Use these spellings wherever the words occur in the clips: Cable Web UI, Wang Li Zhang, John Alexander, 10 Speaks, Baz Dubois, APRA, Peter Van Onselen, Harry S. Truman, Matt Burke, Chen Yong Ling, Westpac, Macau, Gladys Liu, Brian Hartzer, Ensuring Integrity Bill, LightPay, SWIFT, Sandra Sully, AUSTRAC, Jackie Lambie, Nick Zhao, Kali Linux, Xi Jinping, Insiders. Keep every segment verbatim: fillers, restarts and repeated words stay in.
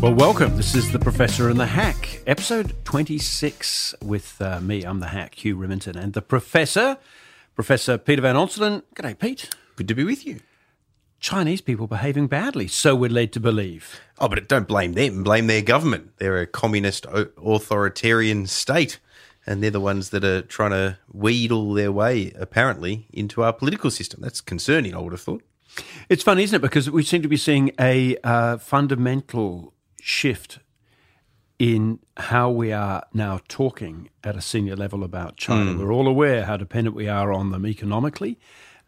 Well, welcome. This is The Professor and the Hack, episode twenty-six with uh, me. I'm the Hack, Hugh Rimington, and the Professor, Professor Peter Van Onselen. G'day, Pete. Good to be with you. Chinese people behaving badly, so we're led to believe. Oh, but don't blame them. Blame their government. They're a communist authoritarian state, and they're the ones that are trying to wheedle their way, apparently, into our political system. That's concerning, I would have thought. It's funny, isn't it? Because we seem to be seeing a uh, fundamental shift in how we are now talking at a senior level about China. Mm. We're all aware how dependent we are on them economically,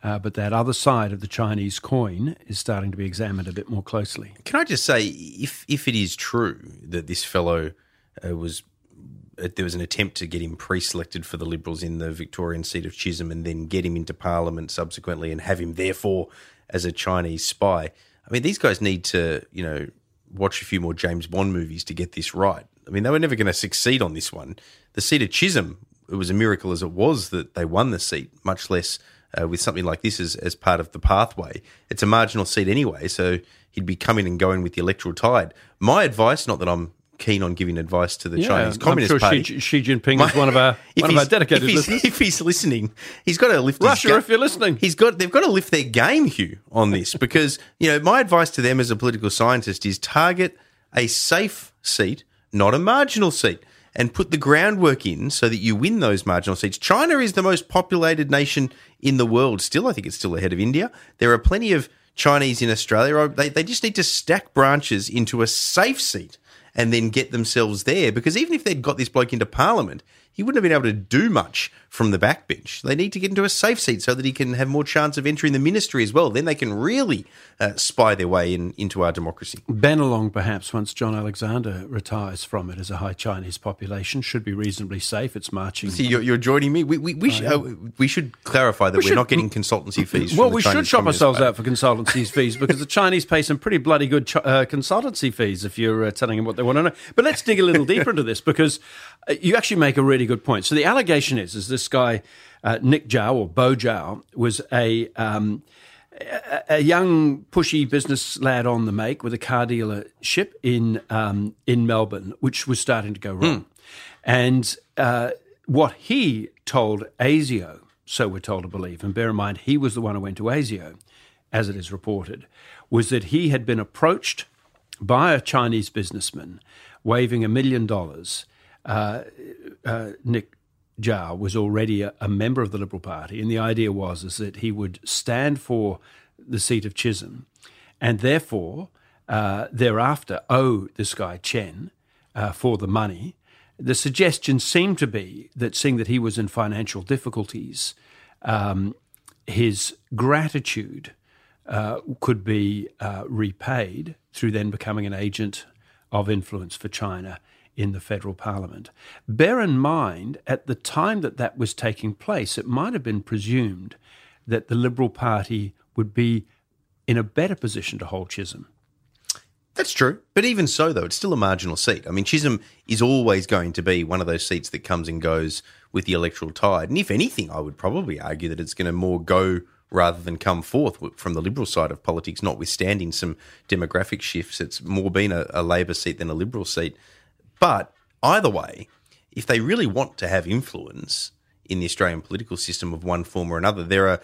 uh, but that other side of the Chinese coin is starting to be examined a bit more closely. Can I just say, if if it is true that this fellow uh, was, uh, there was an attempt to get him pre-selected for the Liberals in the Victorian seat of Chisholm and then get him into Parliament subsequently and have him therefore as a Chinese spy, I mean, these guys need to, you know, watch a few more James Bond movies to get this right. I mean, they were never going to succeed on this one. The seat of Chisholm, it was a miracle as it was that they won the seat, much less uh, with something like this as, as part of the pathway. It's a marginal seat anyway, so he'd be coming and going with the electoral tide. My advice, not that I'm keen on giving advice to the yeah, Chinese Communist I'm sure Party. Xi, Xi Jinping My, is one of our one of our dedicated if listeners. If he's listening, he's got to lift Russia. His ga- if you're listening, he's got they've got to lift their game, Hugh, on this because you know my advice to them as a political scientist is target a safe seat, not a marginal seat, and put the groundwork in so that you win those marginal seats. China is the most populated nation in the world. Still, I think it's still ahead of India. There are plenty of Chinese in Australia. They they just need to stack branches into a safe seat and then get themselves there. Because even if they'd got this bloke into Parliament, he wouldn't have been able to do much from the backbench. They need to get into a safe seat so that he can have more chance of entering the ministry as well. Then they can really uh, spy their way in, into our democracy. Benalong, perhaps, once John Alexander retires from it as a high Chinese population, should be reasonably safe. It's marching. See, you're, you're joining me. We we we, sh- uh, we should clarify that we we're should, not getting consultancy fees. Well, from we the should shop ourselves pay. out for consultancy fees because the Chinese pay some pretty bloody good ch- uh, consultancy fees if you're uh, telling them what they want to know. But let's dig a little deeper into this because uh, you actually make a really good point. So the allegation is, is this guy, uh, Nick Zhao or Bo Zhao, was a, um, a a young pushy business lad on the make with a car dealership in um, in Melbourne, which was starting to go wrong. Mm. And uh, what he told ASIO, so we're told to believe, and bear in mind he was the one who went to ASIO, as it is reported, was that he had been approached by a Chinese businessman waiving a million dollars. Uh, uh, Nick Zhao was already a, a member of the Liberal Party, and the idea was is that he would stand for the seat of Chisholm and therefore uh, thereafter owe this guy Chen uh, for the money. The suggestion seemed to be that seeing that he was in financial difficulties, um, his gratitude uh, could be uh, repaid through then becoming an agent of influence for China in the federal parliament. Bear in mind, at the time that that was taking place, it might have been presumed that the Liberal Party would be in a better position to hold Chisholm. That's true. But even so, though, it's still a marginal seat. I mean, Chisholm is always going to be one of those seats that comes and goes with the electoral tide. And if anything, I would probably argue that it's going to more go rather than come forth from the Liberal side of politics, notwithstanding some demographic shifts. It's more been a, a Labor seat than a Liberal seat. But either way, if they really want to have influence in the Australian political system of one form or another, there are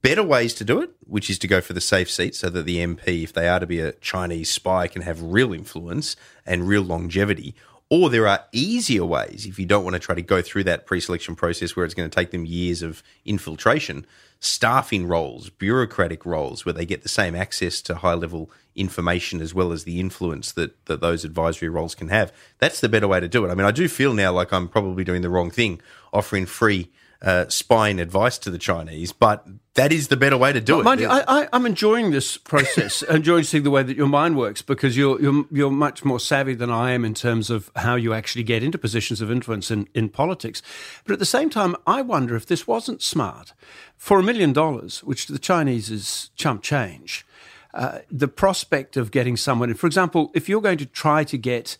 better ways to do it, which is to go for the safe seat so that the M P, if they are to be a Chinese spy, can have real influence and real longevity. Or there are easier ways, if you don't want to try to go through that pre-selection process where it's going to take them years of infiltration, staffing roles, bureaucratic roles, where they get the same access to high-level information as well as the influence that, that those advisory roles can have. That's the better way to do it. I mean, I do feel now like I'm probably doing the wrong thing, offering free uh, spying advice to the Chinese, but that is the better way to do well, it. Mind you, I, I, I'm enjoying this process, enjoying seeing the way that your mind works because you're, you're you're much more savvy than I am in terms of how you actually get into positions of influence in, in politics. But at the same time, I wonder if this wasn't smart. For a million dollars, which to the Chinese is chump change, uh, the prospect of getting someone, for example, if you're going to try to get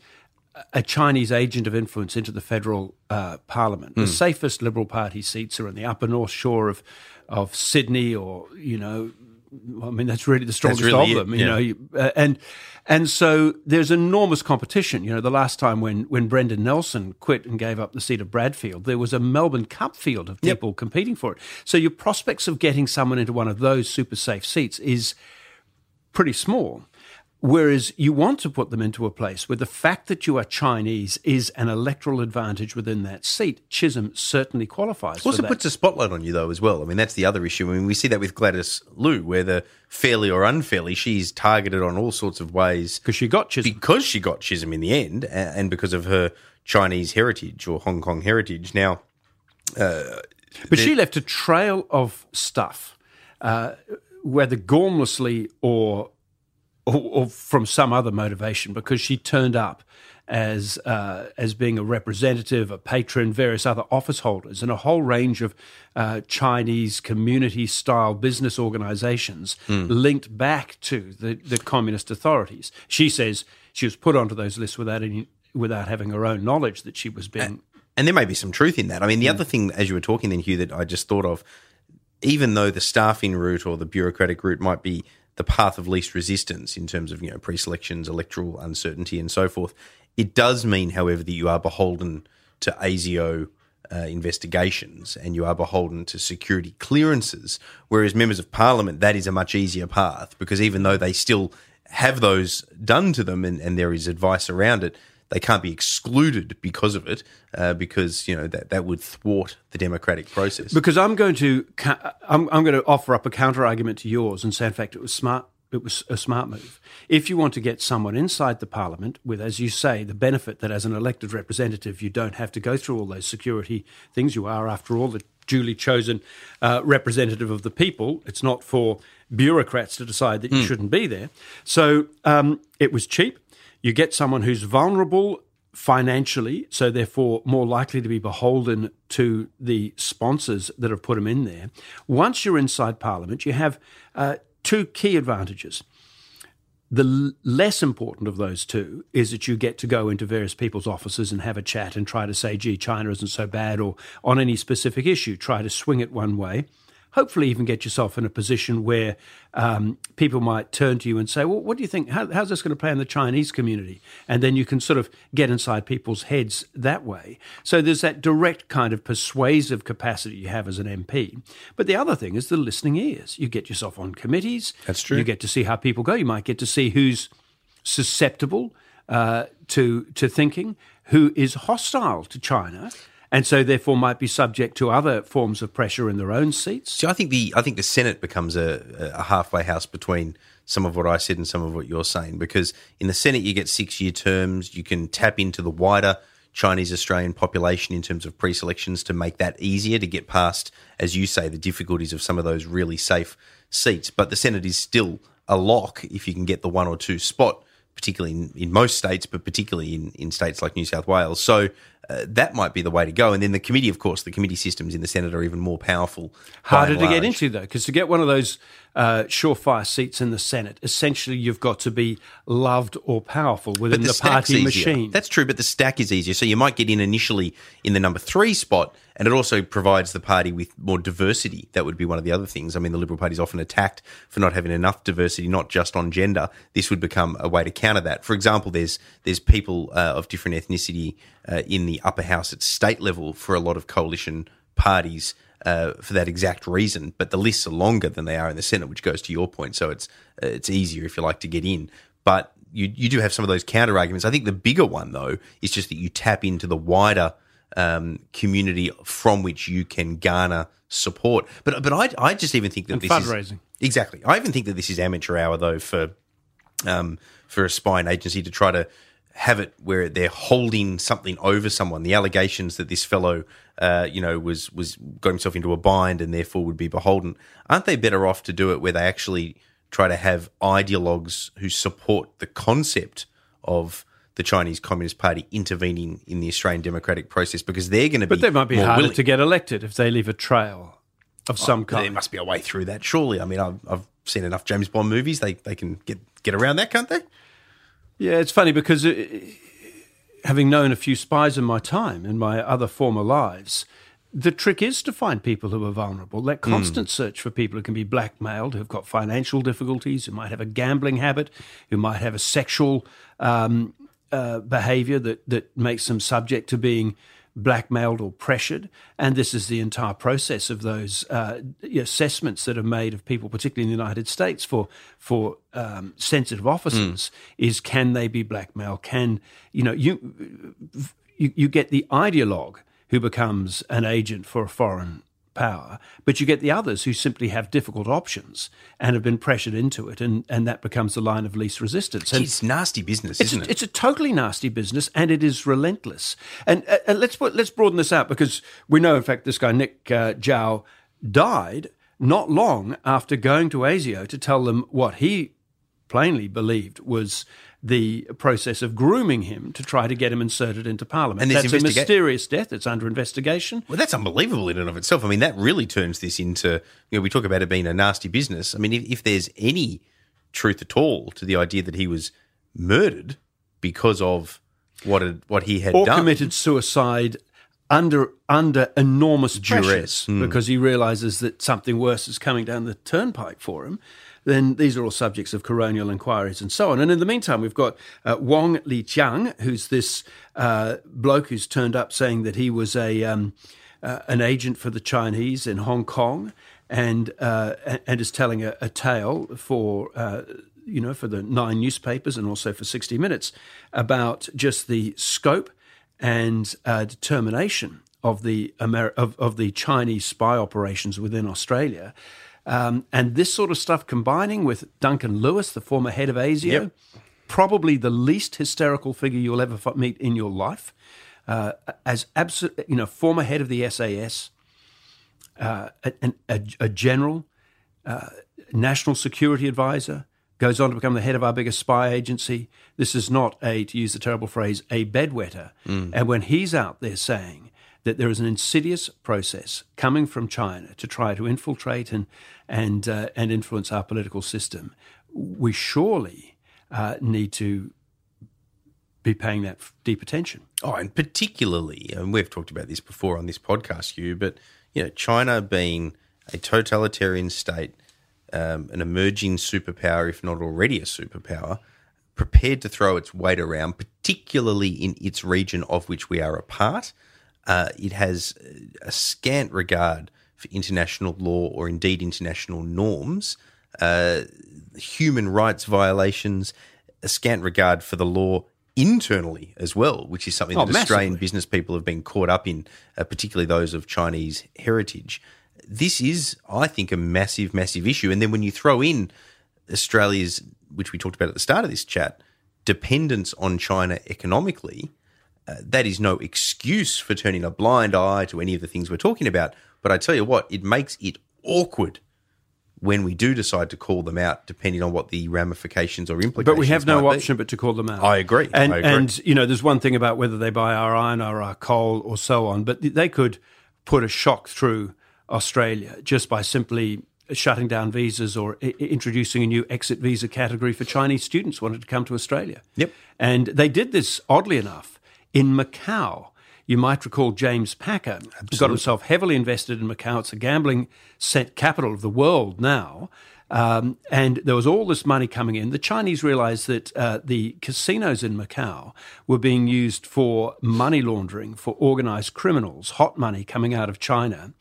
a Chinese agent of influence into the federal uh, parliament. Mm. The safest Liberal Party seats are in the upper north shore of of Sydney or, you know, I mean, that's really the strongest really of them, it, yeah. you know. You, uh, and and so there's enormous competition. You know, the last time when when Brendan Nelson quit and gave up the seat of Bradfield, there was a Melbourne Cup field of people yep. competing for it. So your prospects of getting someone into one of those super safe seats is pretty small. Whereas you want to put them into a place where the fact that you are Chinese is an electoral advantage within that seat. Chisholm certainly qualifies for that. Also puts a spotlight on you, though, as well. I mean, that's the other issue. I mean, we see that with Gladys Liu, where the fairly or unfairly, she's targeted on all sorts of ways. Because she got Chisholm. Because she got Chisholm in the end and because of her Chinese heritage or Hong Kong heritage. Now, uh, But she left a trail of stuff, uh, whether gormlessly or... or from some other motivation, because she turned up as uh, as being a representative, a patron, various other office holders, and a whole range of uh, Chinese community-style business organisations mm. linked back to the, the communist authorities. She says she was put onto those lists without any, without having her own knowledge that she was being... And, and there may be some truth in that. I mean, the yeah. other thing, as you were talking then, Hugh, that I just thought of, even though the staffing route or the bureaucratic route might be the path of least resistance in terms of, you know, pre-selections, electoral uncertainty and so forth, it does mean, however, that you are beholden to A S I O uh, investigations and you are beholden to security clearances, whereas members of parliament, that is a much easier path because even though they still have those done to them and, and there is advice around it, they can't be excluded because of it, uh, because you know that, that would thwart the democratic process. Because I'm going to I'm, I'm going to offer up a counter argument to yours and say, in fact, it was smart. It was a smart move. If you want to get someone inside the parliament with, as you say, the benefit that as an elected representative you don't have to go through all those security things. You are, after all, the duly chosen uh, representative of the people. It's not for bureaucrats to decide that you mm. shouldn't be there. So um, it was cheap. You get someone who's vulnerable financially, so therefore more likely to be beholden to the sponsors that have put them in there. Once you're inside Parliament, you have uh, two key advantages. The l- less important of those two is that you get to go into various people's offices and have a chat and try to say, gee, China isn't so bad, or on any specific issue, try to swing it one way. Hopefully even get yourself in a position where um, people might turn to you and say, well, what do you think? How, how's this going to play in the Chinese community? And then you can sort of get inside people's heads that way. So there's that direct kind of persuasive capacity you have as an M P. But the other thing is the listening ears. You get yourself on committees. That's true. You get to see how people go. You might get to see who's susceptible uh, to to thinking, who is hostile to China, and so therefore might be subject to other forms of pressure in their own seats. So I think the I think the Senate becomes a, a halfway house between some of what I said and some of what you're saying, because in the Senate you get six-year terms, you can tap into the wider Chinese-Australian population in terms of pre-selections to make that easier to get past, as you say, the difficulties of some of those really safe seats. But the Senate is still a lock if you can get the one or two spot, particularly in, in most states, but particularly in, in states like New South Wales. So Uh, that might be the way to go. And then the committee, of course, the committee systems in the Senate are even more powerful. Harder to get into, though, because to get one of those uh, surefire seats in the Senate, essentially you've got to be loved or powerful within the party machine. That's true, but the stack is easier. So you might get in initially in the number three spot, and it also provides the party with more diversity. That would be one of the other things. I mean, the Liberal Party is often attacked for not having enough diversity, not just on gender. This would become a way to counter that. For example, there's, there's people uh, of different ethnicity uh, in the upper house at state level for a lot of coalition parties uh, for that exact reason. But the lists are longer than they are in the Senate, which goes to your point. So it's uh, it's easier, if you like, to get in. But you, you do have some of those counter arguments. I think the bigger one, though, is just that you tap into the wider um, community from which you can garner support. But but I, I just even think that and this fundraising. is... fundraising. Exactly. I even think that this is amateur hour, though, for um, for a spying agency to try to have it where they're holding something over someone. The allegations that this fellow, uh, you know, was was got himself into a bind and therefore would be beholden, aren't they better off to do it where they actually try to have ideologues who support the concept of the Chinese Communist Party intervening in the Australian democratic process, because they're going to be But they might be more harder willing. to get elected if they leave a trail of oh, some kind. There must be a way through that, surely. I mean, I've, I've seen enough James Bond movies. They, they can get, get around that, can't they? Yeah, it's funny because uh, having known a few spies in my time, in my other former lives, the trick is to find people who are vulnerable, that constant mm. search for people who can be blackmailed, who've got financial difficulties, who might have a gambling habit, who might have a sexual um, uh, behaviour that, that makes them subject to being blackmailed or pressured. And this is the entire process of those uh, assessments that are made of people, particularly in the United States, for for um, sensitive officers, mm. is can they be blackmailed? Can, you know, you, you, you get the ideologue who becomes an agent for a foreign power, but you get the others who simply have difficult options and have been pressured into it, and, and that becomes the line of least resistance. And it's nasty business, isn't it? It's a totally nasty business, and it is relentless. And uh, uh, let's let's broaden this out, because we know, in fact, this guy Nick uh, Zhao died not long after going to ASIO to tell them what he plainly believed was the process of grooming him to try to get him inserted into Parliament. And that's a mysterious death. It's under investigation. Well, that's unbelievable in and of itself. I mean, that really turns this into, you know, we talk about it being a nasty business. I mean, if, if there's any truth at all to the idea that he was murdered because of what had, what he had or done. Or committed suicide under under enormous duress mm. because he realises that something worse is coming down the turnpike for him, then these are all subjects of coronial inquiries and so on. And in the meantime, we've got uh, Wang Liqiang, who's this uh, bloke who's turned up saying that he was a um, uh, an agent for the Chinese in Hong Kong, and uh, and is telling a, a tale for uh, you know for the Nine newspapers and also for sixty minutes about just the scope and uh, determination of the Ameri- of, of the Chinese spy operations within Australia. Um, and this sort of stuff combining with Duncan Lewis, the former head of ASIO, yep. probably the least hysterical figure you'll ever meet in your life, uh, as absolute, you know, former head of the S A S, uh, a, a, a general, uh, national security advisor, goes on to become the head of our biggest spy agency. This is not a, to use the terrible phrase, a bedwetter. Mm. And when he's out there saying that there is an insidious process coming from China to try to infiltrate and and uh, and influence our political system, we surely uh, need to be paying that deep attention. Oh, and particularly, and we've talked about this before on this podcast, Hugh, but you know, China being a totalitarian state, um, an emerging superpower, if not already a superpower, prepared to throw its weight around, particularly in its region of which we are a part. Uh, it has a scant regard for international law or indeed international norms, uh, human rights violations, a scant regard for the law internally as well, which is something oh, that Australian massively. business people have been caught up in, uh, particularly those of Chinese heritage. This is, I think, a massive, massive issue. And then when you throw in Australia's, which we talked about at the start of this chat, dependence on China economically, Uh, that is no excuse for turning a blind eye to any of the things we're talking about. But I tell you what, it makes it awkward when we do decide to call them out, depending on what the ramifications or implications are. But we have no option be. but to call them out. I agree. And, I agree. And, you know, there's one thing about whether they buy our iron or our coal or so on, but they could put a shock through Australia just by simply shutting down visas or I- introducing a new exit visa category for Chinese students wanting to come to Australia. Yep. And they did this, oddly enough, in Macau. You might recall James Packer Absolutely. got himself heavily invested in Macau. It's a gambling set capital of the world now. Um, and there was all this money coming in. The Chinese realised that uh, the casinos in Macau were being used for money laundering, for organised criminals, hot money coming out of China.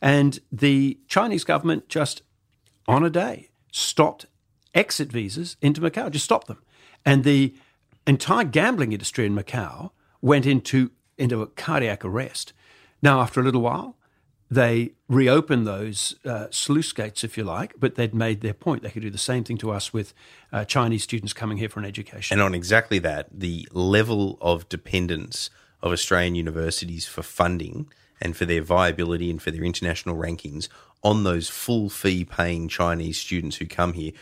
And the Chinese government just, on a day, stopped exit visas into Macau, just stopped them. And the entire gambling industry in Macau went into into a cardiac arrest. Now, after a little while, they reopened those uh, sluice gates, if you like, but they'd made their point. They could do the same thing to us with uh, Chinese students coming here for an education. And on exactly that, the level of dependence of Australian universities for funding and for their viability and for their international rankings on those full fee-paying Chinese students who come here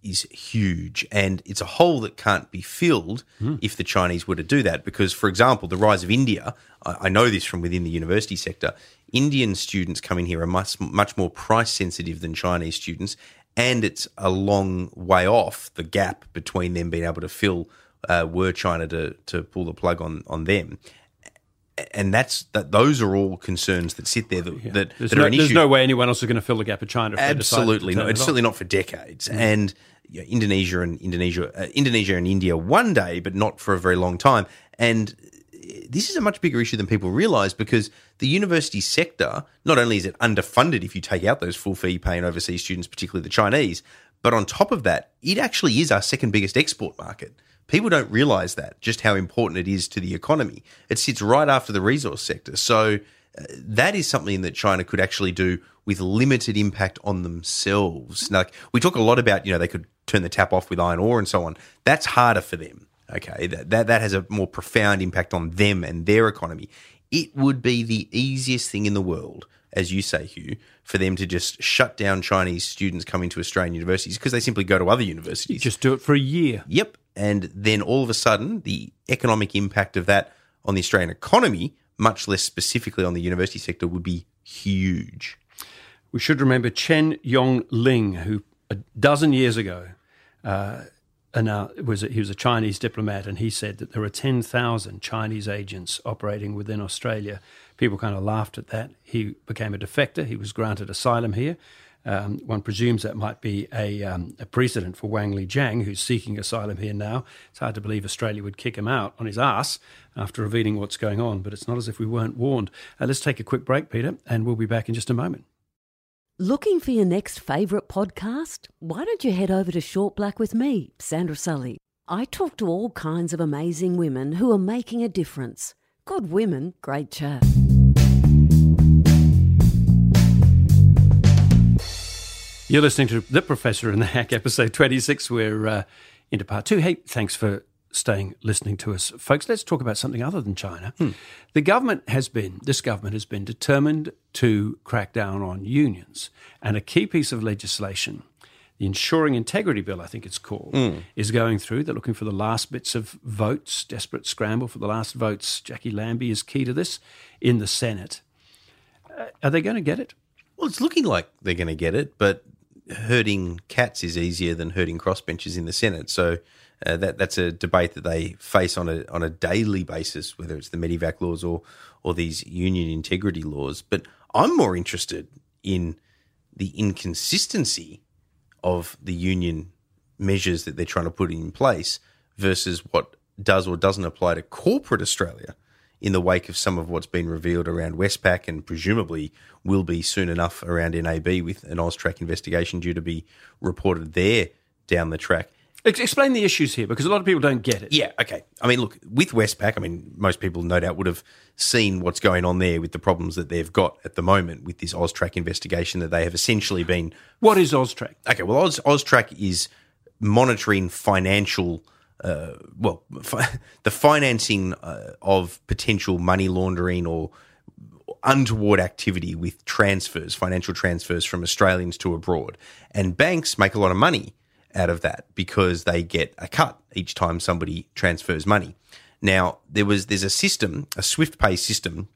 is huge, and it's a hole that can't be filled mm. if the Chinese were to do that, because, for example, the rise of India, I, I know this from within the university sector, Indian students coming here are much, much more price-sensitive than Chinese students, and it's a long way off, the gap between them being able to fill uh, were China to, to pull the plug on, on them. and that's that. Those are all concerns that sit there that, yeah. that, there's that no, are an there's issue. There's no way anyone else is going to fill the gap of China. If Absolutely, they to no, it's it certainly not for decades. Mm-hmm. And you know, Indonesia and Indonesia, uh, Indonesia and India, one day, but not for a very long time. And this is a much bigger issue than people realise, because the university sector, not only is it underfunded if you take out those full fee paying overseas students, particularly the Chinese, but on top of that, it actually is our second biggest export market. People don't realise that, just how important it is to the economy. It sits right after the resource sector. So uh, that is something that China could actually do with limited impact on themselves. Now, like, we talk a lot about, you know, they could turn the tap off with iron ore and so on. That's harder for them. Okay, that, that that has a more profound impact on them and their economy. It would be the easiest thing in the world, as you say, Hugh, for them to just shut down Chinese students coming to Australian universities, because they simply go to other universities. You just do it for a year. Yep. And then all of a sudden, the economic impact of that on the Australian economy, much less specifically on the university sector, would be huge. We should remember Chen Yong Ling, who a dozen years ago uh, – And uh, was a, he was a Chinese diplomat, and he said that there are ten thousand Chinese agents operating within Australia. People kind of laughed at that. He became a defector. He was granted asylum here. Um, one presumes that might be a, um, a precedent for Wang Li Zhang, who's seeking asylum here now. It's hard to believe Australia would kick him out on his ass after revealing what's going on, but it's not as if we weren't warned. Uh, let's take a quick break, Peter, and we'll be back in just a moment. Looking for your next favourite podcast? Why don't you head over to Short Black with me, Sandra Sully. I talk to all kinds of amazing women who are making a difference. Good women, great chat. You're listening to The Professor and the Hack, episode twenty-six. We're uh, into part two. Hey, thanks for staying listening to us. Folks, let's talk about something other than China. Hmm. The government has been, this government has been determined to crack down on unions. And a key piece of legislation, the Ensuring Integrity Bill, I think it's called, mm. is going through. They're looking for the last bits of votes, desperate scramble for the last votes. Jackie Lambie is key to this in the Senate. Uh, are they going to get it? Well, it's looking like they're going to get it, but herding cats is easier than herding crossbenchers in the Senate. So Uh, that that's a debate that they face on a on a daily basis, whether it's the Medivac laws or or these union integrity laws. But I'm more interested in the inconsistency of the union measures that they're trying to put in place versus what does or doesn't apply to corporate Australia in the wake of some of what's been revealed around Westpac, and presumably will be soon enough around N A B, with an AUSTRAC investigation due to be reported there down the track. Explain the issues here, because a lot of people don't get it. Yeah, okay. I mean, look, with Westpac, I mean, most people no doubt would have seen what's going on there with the problems that they've got at the moment with this AUSTRAC investigation that they have essentially been... What is AUSTRAC? Okay, well, Aus- AUSTRAC is monitoring financial... Uh, well, fi- the financing uh, of potential money laundering or untoward activity with transfers, financial transfers from Australians to abroad. And banks make a lot of money out of that because they get a cut each time somebody transfers money. Now, there was there's a system, a SWIFT pay system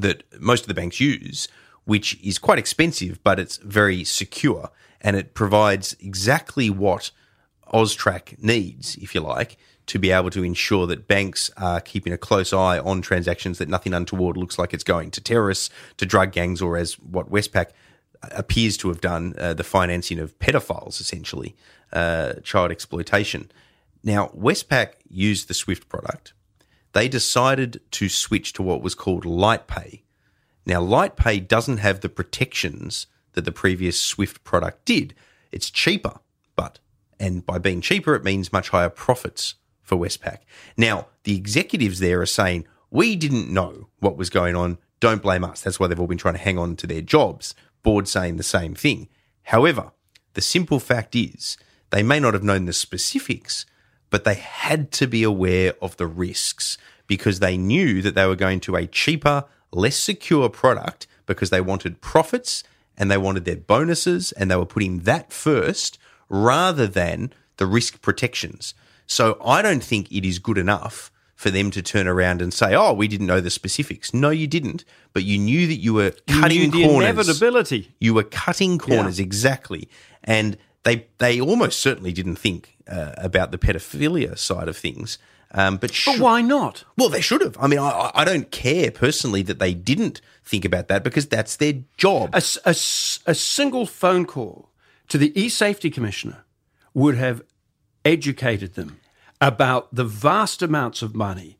that most of the banks use, which is quite expensive, but it's very secure, and it provides exactly what AUSTRAC needs, if you like, to be able to ensure that banks are keeping a close eye on transactions, that nothing untoward looks like it's going to terrorists, to drug gangs, or as what Westpac appears to have done, uh, the financing of pedophiles, essentially, uh, child exploitation. Now, Westpac used the SWIFT product. They decided to switch to what was called LightPay. Now, LightPay doesn't have the protections that the previous SWIFT product did. It's cheaper, but, and by being cheaper, it means much higher profits for Westpac. Now, the executives there are saying, we didn't know what was going on. Don't blame us. That's why they've all been trying to hang on to their jobs. Board saying the same thing. However, the simple fact is they may not have known the specifics, but they had to be aware of the risks because they knew that they were going to a cheaper, less secure product because they wanted profits and they wanted their bonuses, and they were putting that first rather than the risk protections. So I don't think it is good enough for them to turn around and say, oh, we didn't know the specifics. No, you didn't, but you knew that you were cutting you knew the corners. Inevitability. You were cutting corners, yeah. Exactly. And they they almost certainly didn't think uh, about the pedophilia side of things Um, but, sh- but why not? Well, they should have. I mean, I, I don't care personally that they didn't think about that because that's their job. A, a, a single phone call to the eSafety Commissioner would have educated them about the vast amounts of money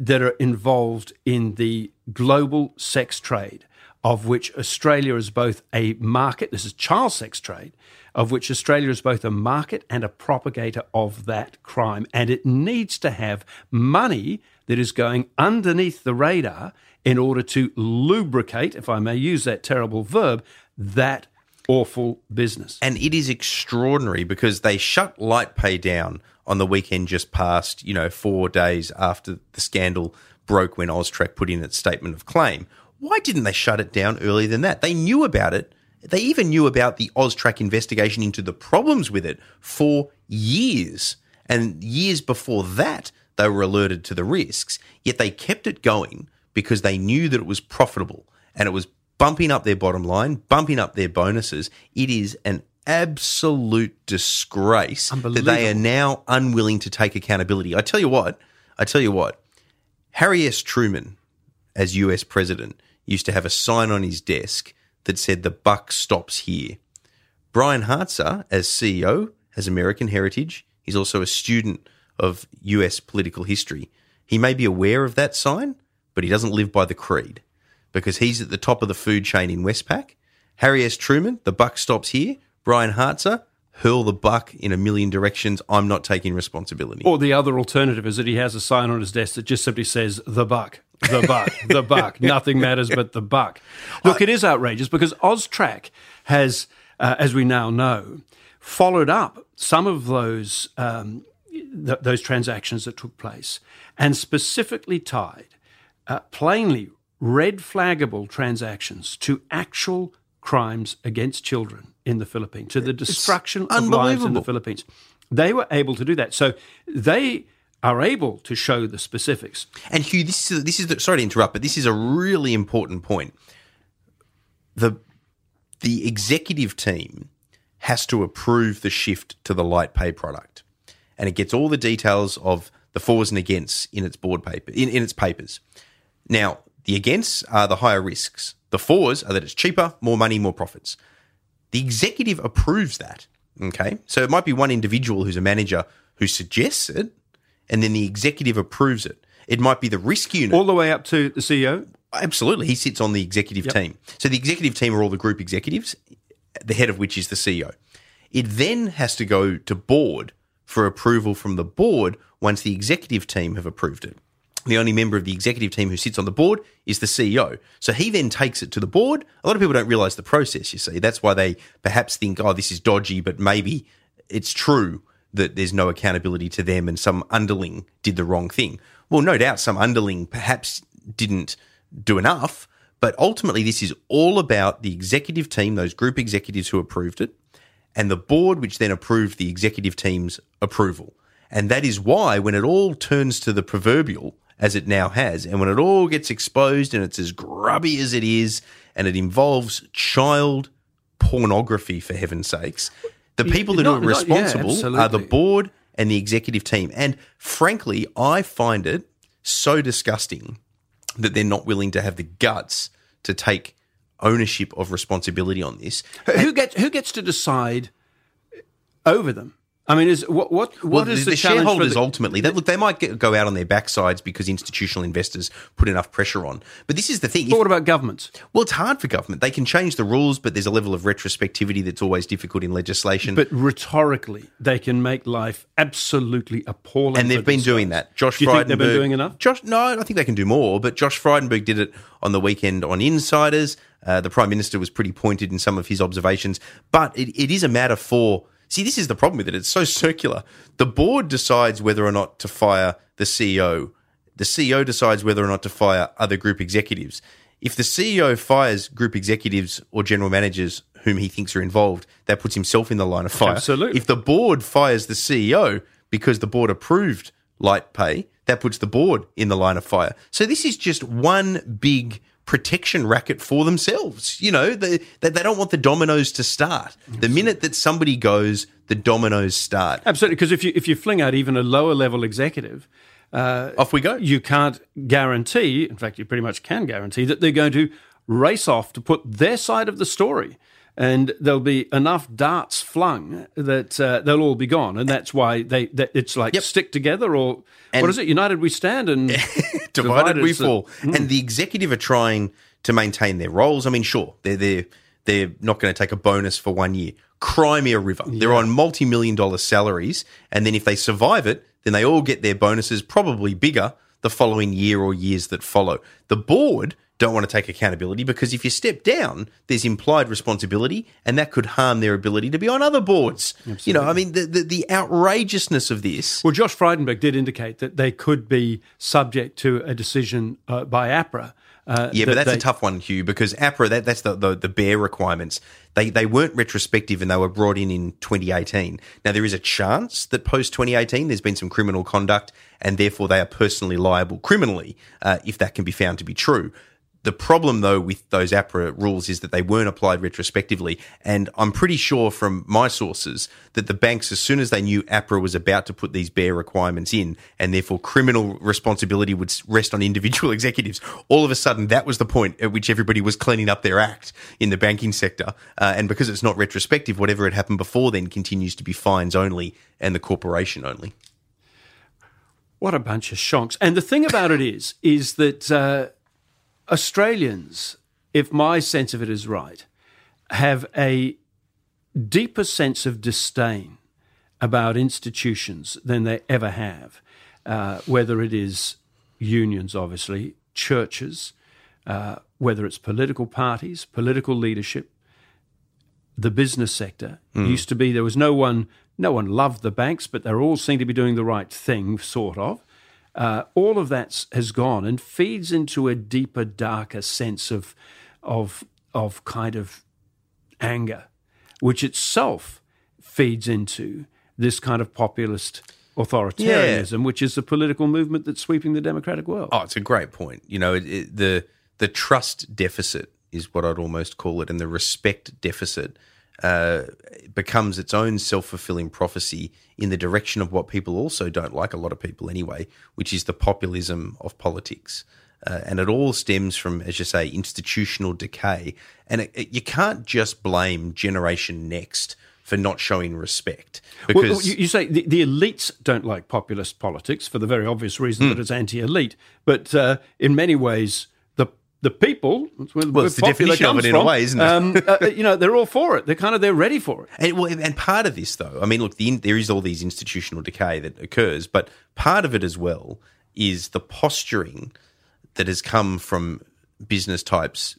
that are involved in the global sex trade, of which Australia is both a market, this is child sex trade, of which Australia is both a market and a propagator of that crime. And it needs to have money that is going underneath the radar in order to lubricate, if I may use that terrible verb, that awful business. And it is extraordinary because they shut LightPay down on the weekend just past, you know, four days after the scandal broke when AUSTRAC put in its statement of claim. Why didn't they shut it down earlier than that? They knew about it. They even knew about the AUSTRAC investigation into the problems with it for years. And years before that, they were alerted to the risks, yet they kept it going because they knew that it was profitable and it was bumping up their bottom line, bumping up their bonuses. It is an absolute disgrace that they are now unwilling to take accountability. I tell you what, I tell you what, Harry S. Truman, as U S president, used to have a sign on his desk that said the buck stops here. Brian Hartzer, as C E O, has American heritage. He's also a student of U S political history. He may be aware of that sign, but he doesn't live by the creed because he's at the top of the food chain in Westpac. Harry S. Truman, the buck stops here. Brian Hartzer, hurl the buck in a million directions. I'm not taking responsibility. Or the other alternative is that he has a sign on his desk that just simply says the buck. The buck, the buck, nothing matters but the buck. Look, it is outrageous because AUSTRAC has, uh, as we now know, followed up some of those um, th- those transactions that took place and specifically tied uh, plainly red flaggable transactions to actual crimes against children in the Philippines, to the destruction of lives in the Philippines. They were able to do that. So they are able to show the specifics. And Hugh, this is, this is the, sorry to interrupt, but this is a really important point. The the executive team has to approve the shift to the LightPay product, and it gets all the details of the fors and against in its board paper in, in its papers. Now, the against are the higher risks. The fors are that it's cheaper, more money, more profits. The executive approves that. Okay, so it might be one individual who's a manager who suggests it, and then the executive approves it. It might be the risk unit. All the way up to the C E O? Absolutely. He sits on the executive yep. team. So the executive team are all the group executives, the head of which is the C E O. It then has to go to board for approval from the board once the executive team have approved it. The only member of the executive team who sits on the board is the C E O. So he then takes it to the board. A lot of people don't realise the process, you see. That's why they perhaps think, oh, this is dodgy, but maybe it's true that there's no accountability to them and some underling did the wrong thing. Well, no doubt some underling perhaps didn't do enough, but ultimately this is all about the executive team, those group executives who approved it, and the board which then approved the executive team's approval. And that is why when it all turns to the proverbial, as it now has, and when it all gets exposed and it's as grubby as it is and it involves child pornography, for heaven's sakes, the people that not, are responsible not, yeah, are the board and the executive team. And frankly, I find it so disgusting that they're not willing to have the guts to take ownership of responsibility on this. And who gets who gets to decide over them? I mean, is what what what well, is the, the, the challenge shareholders for the, ultimately? They, look, they might get, go out on their backsides because institutional investors put enough pressure on. But this is the thing. But if, what about governments? Well, it's hard for government. They can change the rules, but there's a level of retrospectivity that's always difficult in legislation. But rhetorically, they can make life absolutely appalling. And they've been themselves. doing that. Josh do you Frydenberg, think they've been doing enough? Josh, no, I think they can do more. But Josh Frydenberg did it on the weekend on Insiders. Uh, the Prime Minister was pretty pointed in some of his observations. But it, it is a matter for. See, this is the problem with it. It's so circular. The board decides whether or not to fire the C E O. The C E O decides whether or not to fire other group executives. If the C E O fires group executives or general managers whom he thinks are involved, that puts himself in the line of fire. Absolutely. If the board fires the C E O because the board approved LightPay, that puts the board in the line of fire. So this is just one big protection racket for themselves. You know, they, they they don't want the dominoes to start. The minute that somebody goes, the dominoes start. Absolutely, because if you if you fling out even a lower level executive, uh, off we go. You can't guarantee, in fact, you pretty much can guarantee, that they're going to race off to put their side of the story. And there'll be enough darts flung that uh, they'll all be gone. And that's why they, they it's like yep. stick together or, and what is it, united we stand and divided, divided we fall. And, mm. and the executive are trying to maintain their roles. I mean, sure, they're, they're, they're not going to take a bonus for one year. Cry me a river. Yeah. They're on multi-million dollar salaries. And then if they survive it, then they all get their bonuses, probably bigger, the following year or years that follow. The board don't want to take accountability because if you step down, there's implied responsibility and that could harm their ability to be on other boards. Absolutely. You know, I mean, the, the, the outrageousness of this. Well, Josh Frydenberg did indicate that they could be subject to a decision uh, by APRA. Uh, yeah, that but that's they- a tough one, Hugh, because APRA, that, that's the, the, the bare requirements. They they weren't retrospective and they were brought in in twenty eighteen. Now, there is a chance that post-twenty eighteen there's been some criminal conduct and therefore they are personally liable criminally uh, if that can be found to be true. The problem, though, with those APRA rules is that they weren't applied retrospectively, and I'm pretty sure from my sources that the banks, as soon as they knew APRA was about to put these bare requirements in and therefore criminal responsibility would rest on individual executives, all of a sudden that was the point at which everybody was cleaning up their act in the banking sector, uh, and because it's not retrospective, whatever had happened before then continues to be fines only and the corporation only. What a bunch of shonks. And the thing about it is, is that... Uh, Australians, if my sense of it is right, have a deeper sense of disdain about institutions than they ever have, uh, whether it is unions, obviously, churches, uh, whether it's political parties, political leadership, the business sector. Mm. It used to be there was no one, no one loved the banks, but they all seemed to be doing the right thing, sort of. Uh, all of that has gone and feeds into a deeper, darker sense of, of, of kind of anger, which itself feeds into this kind of populist authoritarianism, yeah. which is the political movement that's sweeping the democratic world. Oh, it's a great point. You know, it, it, the the trust deficit is what I'd almost call it, and the respect deficit Uh, becomes its own self-fulfilling prophecy in the direction of what people also don't like, a lot of people anyway, which is the populism of politics. Uh, and it all stems from, as you say, institutional decay. And it, it, you can't just blame Generation Next for not showing respect. Because well, you, you say the, the elites don't like populist politics for the very obvious reason mm. that it's anti-elite. But uh, in many ways... The people, where well, it's the definition of it in from, a way, isn't it? um, uh, you know, they're all for it. They're kind of, they're ready for it. And, well, and part of this, though, I mean, look, the, there is all these institutional decay that occurs, but part of it as well is the posturing that has come from business types,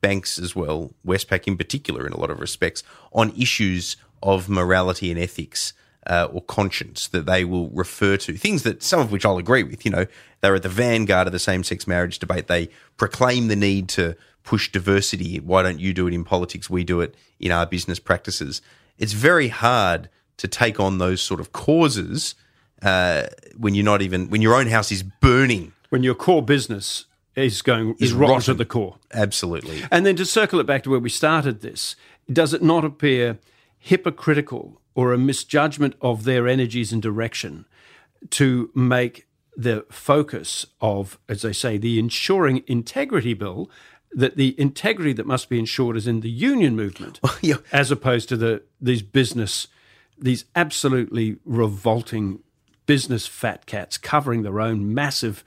banks as well, Westpac in particular in a lot of respects, on issues of morality and ethics Uh, or conscience that they will refer to, things that some of which I'll agree with. You know, they're at the vanguard of the same-sex marriage debate. They proclaim the need to push diversity. Why don't you do it in politics? We do it in our business practices. It's very hard to take on those sort of causes uh, when you're not even, when your own house is burning. When your core business is going, is, is rotten, rotten to the core. Absolutely. And then to circle it back to where we started this, does it not appear hypocritical or a misjudgment of their energies and direction to make the focus of, as they say, the Ensuring Integrity Bill, that the integrity that must be ensured is in the union movement, well, yeah. as opposed to the these business, these absolutely revolting business fat cats covering their own massive,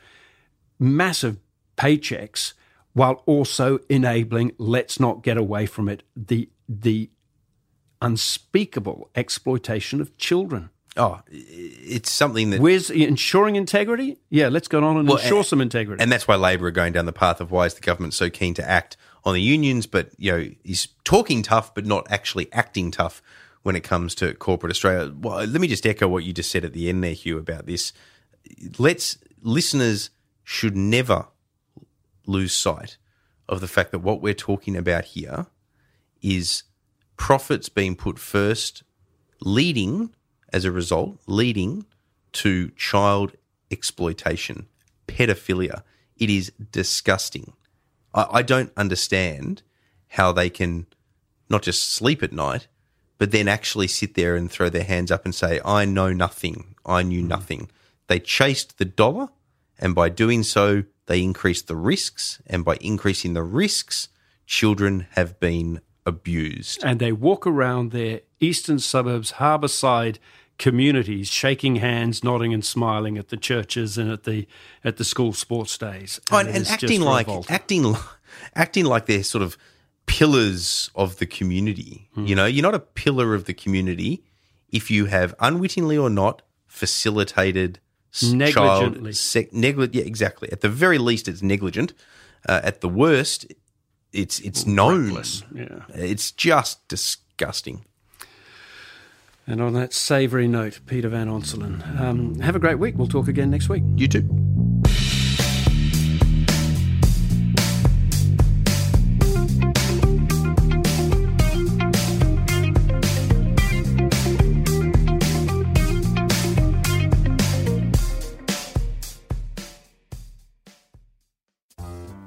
massive paychecks while also enabling, let's not get away from it, the the unspeakable exploitation of children. Oh, it's something that... Where's ensuring integrity? Yeah, let's go on and well, ensure and, some integrity. And that's why Labor are going down the path of why is the government so keen to act on the unions, but, you know, is talking tough but not actually acting tough when it comes to corporate Australia. Well, let me just echo what you just said at the end there, Hugh, about this. Let's listeners should never lose sight of the fact that what we're talking about here is... profits being put first, leading, as a result, leading to child exploitation, pedophilia. It is disgusting. I, I don't understand how they can not just sleep at night, but then actually sit there and throw their hands up and say, I know nothing, I knew mm-hmm. nothing. They chased the dollar, and by doing so, they increased the risks. And by increasing the risks, children have been abused. And they walk around their eastern suburbs, harbourside communities, shaking hands, nodding and smiling at the churches and at the at the school sports days. And, oh, and, and acting like acting, acting like they're sort of pillars of the community. Hmm. You know, you're not a pillar of the community if you have, unwittingly or not, facilitated negligently. Child sec, negli- yeah, exactly. At the very least, it's negligent. Uh, at the worst, it's it's known. Reckless. Yeah, it's just disgusting. And on that savoury note, Peter Van Onselen, um, have a great week. We'll talk again next week. You too.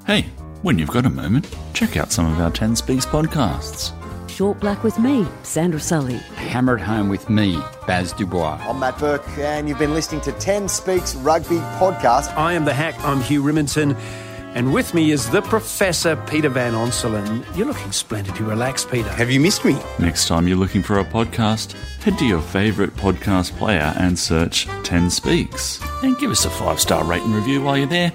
Hey, when you've got a moment, check out some of our ten Speaks podcasts. Short Black with me, Sandra Sully. Hammered Home with me, Baz Dubois. I'm Matt Burke, and you've been listening to ten Speaks Rugby Podcast. I am The Hack, I'm Hugh Rimington, and with me is the Professor Peter Van Onselen. You're looking splendidly relaxed, Peter. Have you missed me? Next time you're looking for a podcast, head to your favourite podcast player and search ten Speaks. And give us a five-star rate and review while you're there.